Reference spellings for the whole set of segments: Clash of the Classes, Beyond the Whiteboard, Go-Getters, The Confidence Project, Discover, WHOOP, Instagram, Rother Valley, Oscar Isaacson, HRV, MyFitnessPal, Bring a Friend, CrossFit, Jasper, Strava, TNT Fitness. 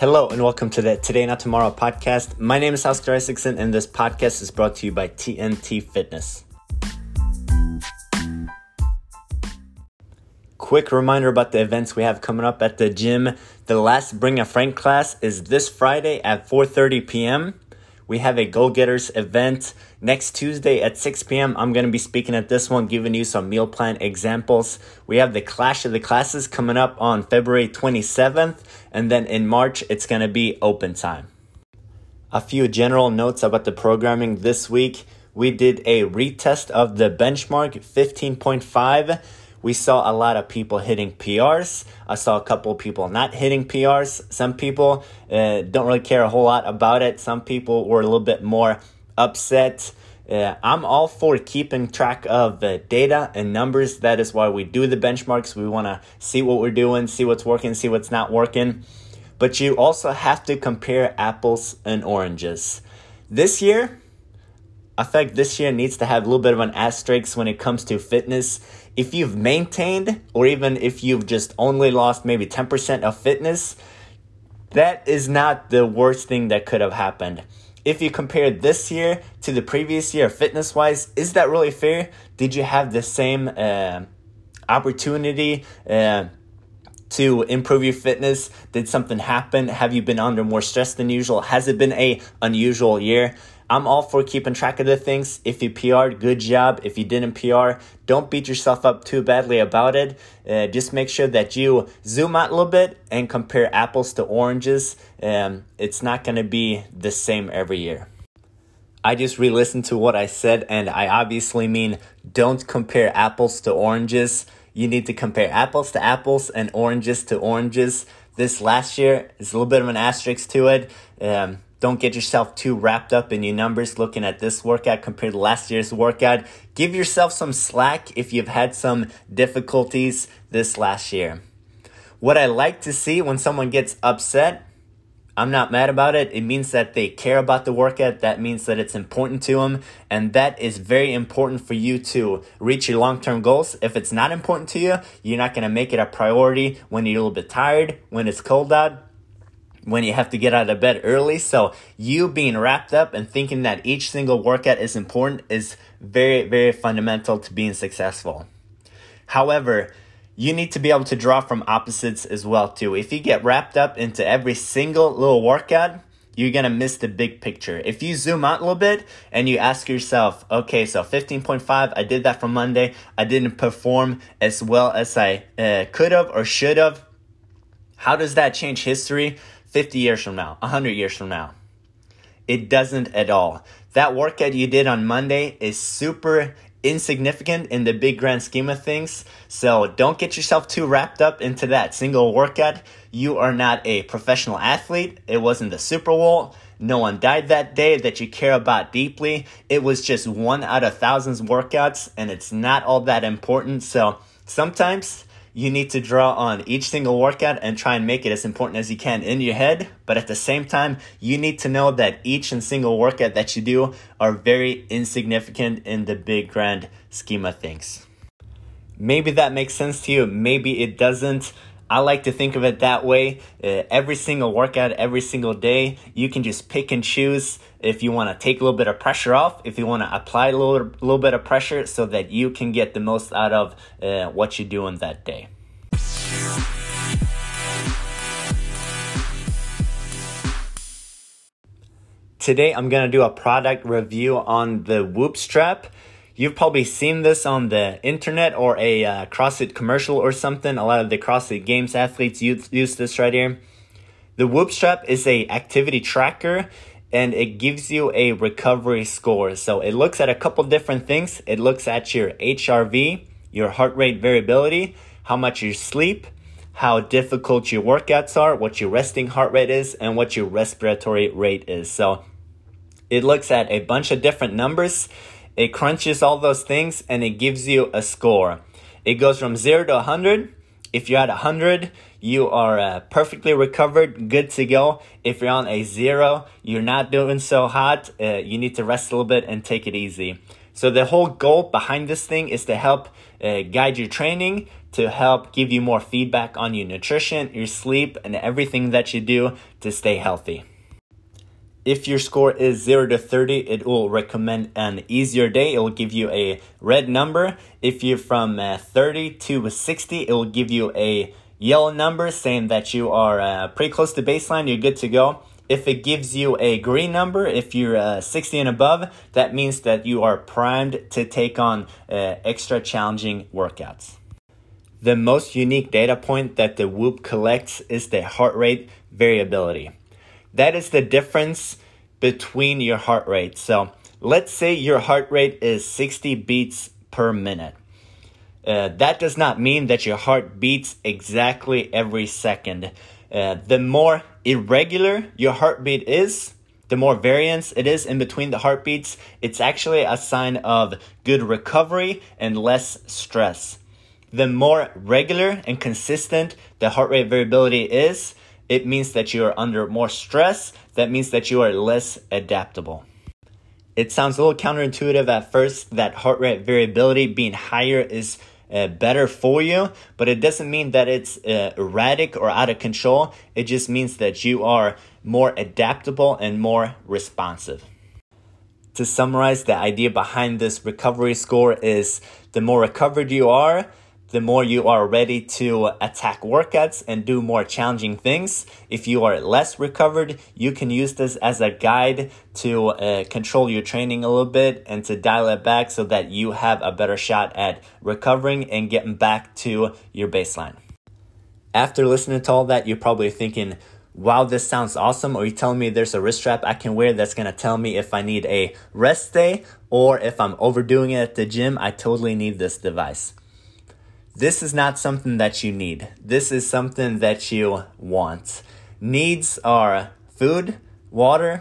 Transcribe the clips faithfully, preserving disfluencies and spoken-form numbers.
Hello and welcome to the Today Not Tomorrow podcast. My name is Oscar Isaacson and this podcast is brought to you by T N T Fitness. Quick reminder about the events we have coming up at the gym. The last Bring a Friend class is this Friday at four thirty p.m. We have a Go-Getters event next Tuesday at six p.m. I'm going to be speaking at this one, giving you some meal plan examples. We have the Clash of the Classes coming up on February twenty-seventh. And then in March, it's going to be open time. A few general notes about the programming this week. We did a retest of the benchmark fifteen point five. We saw a lot of people hitting P Rs. I saw a couple people not hitting P Rs. Some people uh, don't really care a whole lot about it. Some people were a little bit more upset. Uh, I'm all for keeping track of uh, data and numbers. That is why we do the benchmarks. We want to see what we're doing, see what's working, see what's not working. But you also have to compare apples and oranges. This year, I think this year needs to have a little bit of an asterisk when it comes to fitness. If you've maintained, or even if you've just only lost maybe ten percent of fitness, that is not the worst thing that could have happened. If you compare this year to the previous year fitness-wise, is that really fair? Did you have the same uh, opportunity uh, to improve your fitness? Did something happen? Have you been under more stress than usual? Has it been an unusual year? I'm all for keeping track of the things. If you P R'd, good job. If you didn't P R, don't beat yourself up too badly about it. Uh, just make sure that you zoom out a little bit and compare apples to oranges. Um, it's not going to be the same every year. I just re-listened to what I said, and I obviously mean don't compare apples to oranges. You need to compare apples to apples and oranges to oranges. This last year is a little bit of an asterisk to it. Um, Don't get yourself too wrapped up in your numbers looking at this workout compared to last year's workout. Give yourself some slack if you've had some difficulties this last year. What I like to see when someone gets upset, I'm not mad about it. It means that they care about the workout. That means that it's important to them. And that is very important for you to reach your long-term goals. If it's not important to you, you're not going to make it a priority when you're a little bit tired, when it's cold out, when you have to get out of bed early. So you being wrapped up and thinking that each single workout is important is very, very fundamental to being successful. However, you need to be able to draw from opposites as well too. If you get wrapped up into every single little workout, you're going to miss the big picture. If you zoom out a little bit and you ask yourself, okay, so fifteen point five, I did that for Monday. I didn't perform as well as I uh, could have or should have. How does that change history? fifty years from now, one hundred years from now? It doesn't at all. That workout you did on Monday is super insignificant in the big grand scheme of things. So don't get yourself too wrapped up into that single workout. You are not a professional athlete. It wasn't the Super Bowl. No one died that day that you care about deeply. It was just one out of thousands of workouts, and it's not all that important. So sometimes you need to draw on each single workout and try and make it as important as you can in your head. But at the same time, you need to know that each and single workout that you do are very insignificant in the big grand scheme of things. Maybe that makes sense to you. Maybe it doesn't. I like to think of it that way. Uh, every single workout, every single day, you can just pick and choose if you want to take a little bit of pressure off, if you want to apply a little, little bit of pressure so that you can get the most out of uh, what you're doing that day. Today, I'm going to do a product review on the WHOOP strap. You've probably seen this on the internet or a uh, CrossFit commercial or something. A lot of the CrossFit Games athletes use, use this right here. The WHOOP strap is a activity tracker and it gives you a recovery score. So it looks at a couple different things. It looks at your H R V, your heart rate variability, how much you sleep, how difficult your workouts are, what your resting heart rate is, and what your respiratory rate is. So it looks at a bunch of different numbers. It crunches all those things and it gives you a score. It goes from zero to one hundred. If you're at one hundred, you are uh, perfectly recovered, good to go. If you're on a zero, you're not doing so hot. Uh, you need to rest a little bit and take it easy. So the whole goal behind this thing is to help uh, guide your training, to help give you more feedback on your nutrition, your sleep, and everything that you do to stay healthy. If your score is zero to thirty, it will recommend an easier day. It will give you a red number. If you're from uh, thirty to sixty, it will give you a yellow number saying that you are uh, pretty close to baseline, you're good to go. If it gives you a green number, if you're uh, sixty and above, that means that you are primed to take on uh, extra challenging workouts. The most unique data point that the Whoop collects is the heart rate variability. That is the difference between your heart rate. So let's say your heart rate is sixty beats per minute. Uh, that does not mean that your heart beats exactly every second. Uh, the more irregular your heartbeat is, the more variance it is in between the heartbeats, it's actually a sign of good recovery and less stress. The more regular and consistent the heart rate variability is, it means that you are under more stress. That means that you are less adaptable. It sounds a little counterintuitive at first that heart rate variability being higher is Uh, better for you, but it doesn't mean that it's uh, erratic or out of control. It just means that you are more adaptable and more responsive. To summarize, the idea behind this recovery score is the more recovered you are, the more you are ready to attack workouts and do more challenging things. If you are less recovered, you can use this as a guide to uh, control your training a little bit and to dial it back so that you have a better shot at recovering and getting back to your baseline. After listening to all that, you're probably thinking, wow, this sounds awesome. Are you telling me there's a wrist strap I can wear that's going to tell me if I need a rest day or if I'm overdoing it at the gym? I totally need this device. This is not something that you need. This is something that you want. Needs are food, water,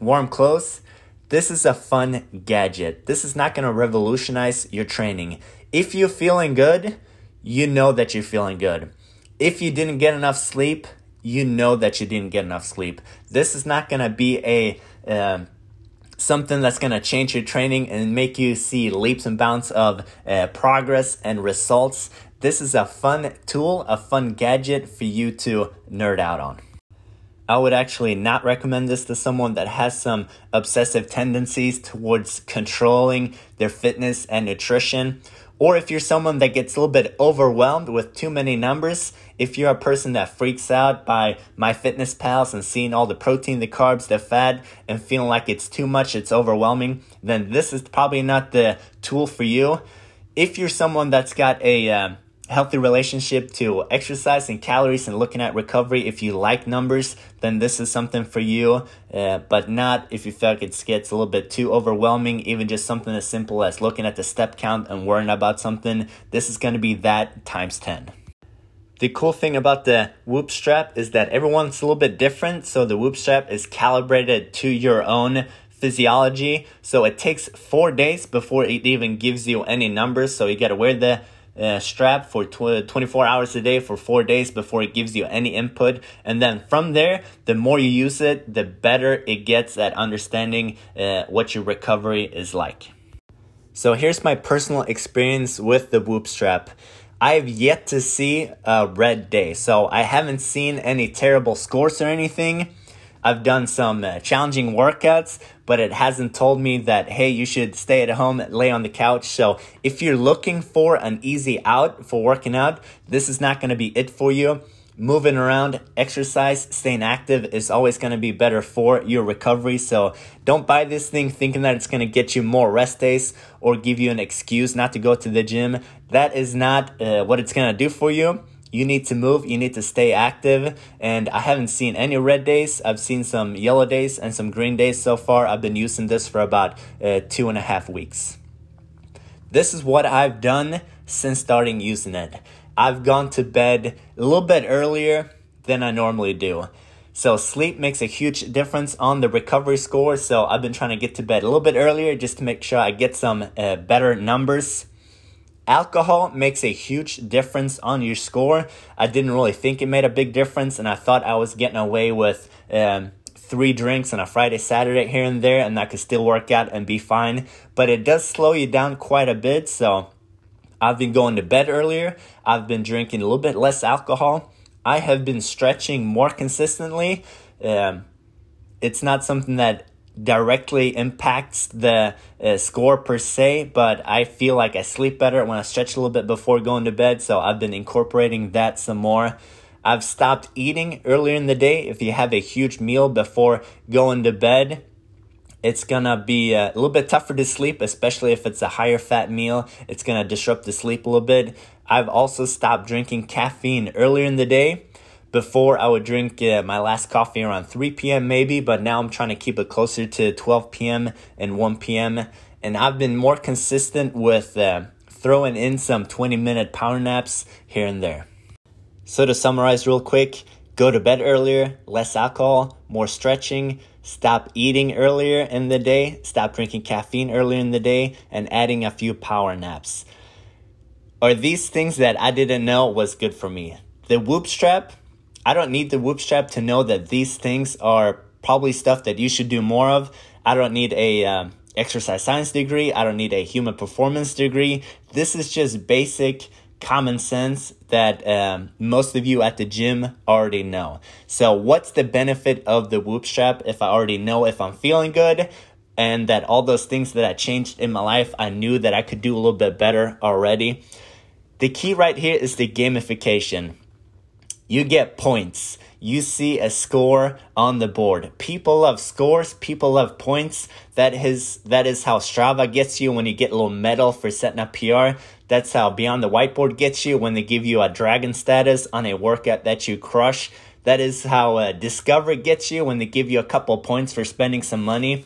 warm clothes. This is a fun gadget. This is not going to revolutionize your training. If you're feeling good, you know that you're feeling good. If you didn't get enough sleep, you know that you didn't get enough sleep. This is not going to be a um, something that's going to change your training and make you see leaps and bounds of uh, progress and results. This is a fun tool, a fun gadget for you to nerd out on. I would actually not recommend this to someone that has some obsessive tendencies towards controlling their fitness and nutrition. Or if you're someone that gets a little bit overwhelmed with too many numbers, if you're a person that freaks out by MyFitnessPals and seeing all the protein, the carbs, the fat, and feeling like it's too much, it's overwhelming, then this is probably not the tool for you. If you're someone that's got a uh, healthy relationship to exercise and calories and looking at recovery, if you like numbers, then this is something for you, uh, but not if you feel like it gets a little bit too overwhelming. Even just something as simple as looking at the step count and worrying about something, this is going to be that times ten. The cool thing about the Whoop strap is that everyone's a little bit different, so the Whoop strap is calibrated to your own physiology, so it takes four days before it even gives you any numbers, so you got to wear the Uh, strap for tw- twenty-four hours a day for four days before it gives you any input. And then from there, the more you use it, the better it gets at understanding uh, what your recovery is like. So here's my personal experience with the Whoop strap. I've yet to see a red day, so I haven't seen any terrible scores or anything. I've done some uh, challenging workouts, but it hasn't told me that, hey, you should stay at home and lay on the couch. So if you're looking for an easy out for working out, this is not going to be it for you. Moving around, exercise, staying active is always going to be better for your recovery. So don't buy this thing thinking that it's going to get you more rest days or give you an excuse not to go to the gym. That is not uh, what it's going to do for you. You need to move, you need to stay active, and I haven't seen any red days. I've seen some yellow days and some green days so far. I've been using this for about uh, two and a half weeks. This is what I've done since starting using it. I've gone to bed a little bit earlier than I normally do. So sleep makes a huge difference on the recovery score, so I've been trying to get to bed a little bit earlier just to make sure I get some uh, better numbers. Alcohol makes a huge difference on your score. I didn't really think it made a big difference, and I thought I was getting away with um, three drinks on a Friday, Saturday here and there, and I could still work out and be fine. But it does slow you down quite a bit. So I've been going to bed earlier. I've been drinking a little bit less alcohol. I have been stretching more consistently. Um, it's not something that directly impacts the uh, score per se, but I feel like I sleep better when I stretch a little bit before going to bed, so I've been incorporating that some more. I've stopped eating earlier in the day. If you have a huge meal before going to bed, it's gonna be a little bit tougher to sleep, especially if it's a higher fat meal. It's gonna disrupt the sleep a little bit. I've also stopped drinking caffeine earlier in the day. Before, I would drink uh, my last coffee around three p.m. maybe, but now I'm trying to keep it closer to twelve p.m. and one p.m. And I've been more consistent with uh, throwing in some twenty-minute power naps here and there. So to summarize real quick, go to bed earlier, less alcohol, more stretching, stop eating earlier in the day, stop drinking caffeine earlier in the day, and adding a few power naps. Are these things that I didn't know was good for me? The Whoop strap, I don't need the Whoop strap to know that these things are probably stuff that you should do more of. I don't need a um, exercise science degree. I don't need a human performance degree. This is just basic common sense that um, most of you at the gym already know. So what's the benefit of the Whoop strap if I already know if I'm feeling good and that all those things that I changed in my life, I knew that I could do a little bit better already? The key right here is the gamification. You get points. You see a score on the board. People love scores. People love points. That is, that is how Strava gets you when you get a little medal for setting a P R. That's how Beyond the Whiteboard gets you when they give you a dragon status on a workout that you crush. That is how uh, Discover gets you when they give you a couple points for spending some money.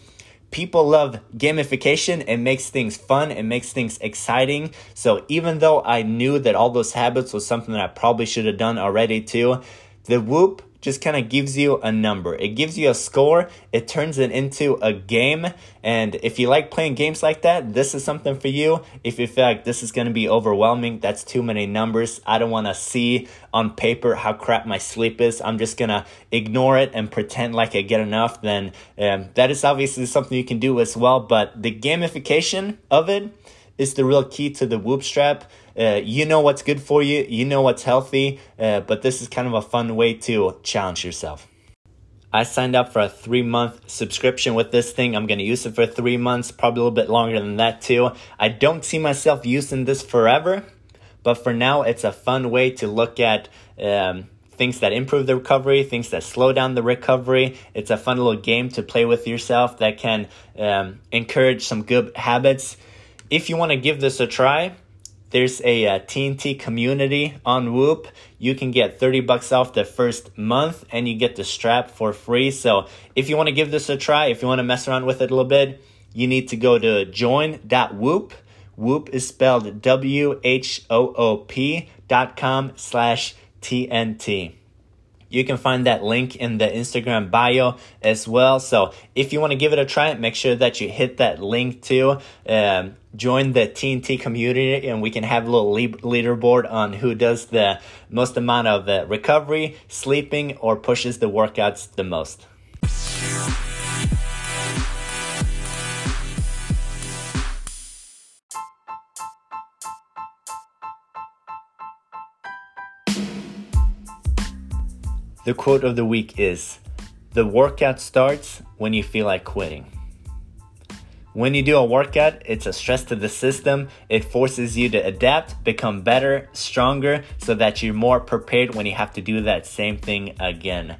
People love gamification. It makes things fun. It makes things exciting. So even though I knew that all those habits was something that I probably should have done already too, the Whoop just kind of gives you a number. It gives you a score. It turns it into a game. And if you like playing games like that, this is something for you. If you feel like this is going to be overwhelming, that's too many numbers, I don't want to see on paper how crap my sleep is, I'm just going to ignore it and pretend like I get enough, then um, that is obviously something you can do as well. But the gamification of it is the real key to the Whoop strap. Uh, you know what's good for you, you know what's healthy, uh, but this is kind of a fun way to challenge yourself. I signed up for a three-month subscription with this thing. I'm going to use it for three months, probably a little bit longer than that too. I don't see myself using this forever, but for now, it's a fun way to look at um, things that improve the recovery, things that slow down the recovery. It's a fun little game to play with yourself that can um, encourage some good habits. If you want to give this a try, there's a, a T N T community on Whoop. You can get thirty bucks off the first month and you get the strap for free. So if you want to give this a try, if you want to mess around with it a little bit, you need to go to join dot whoop. Whoop is spelled W H O O P dot com slash T N T. You can find that link in the Instagram bio as well. So if you want to give it a try, make sure that you hit that link too. Um, join the T N T community and we can have a little leaderboard on who does the most amount of uh, recovery, sleeping, or pushes the workouts the most. The quote of the week is, "The workout starts when you feel like quitting." When you do a workout, it's a stress to the system. It forces you to adapt, become better, stronger, so that you're more prepared when you have to do that same thing again.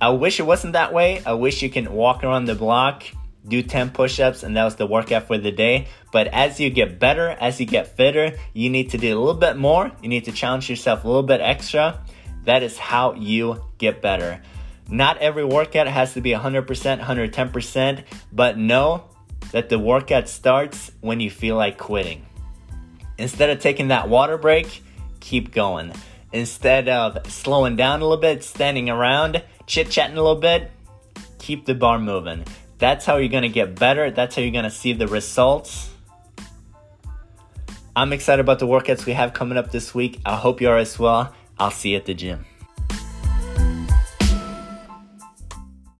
I wish it wasn't that way. I wish you can walk around the block, do ten push-ups, and that was the workout for the day. But as you get better, as you get fitter, you need to do a little bit more. You need to challenge yourself a little bit extra. That is how you get better. Not every workout has to be one hundred percent, one hundred ten percent, but know that the workout starts when you feel like quitting. Instead of taking that water break, keep going. Instead of slowing down a little bit, standing around, chit-chatting a little bit, keep the bar moving. That's how you're gonna get better. That's how you're gonna see the results. I'm excited about the workouts we have coming up this week. I hope you are as well. I'll see you at the gym.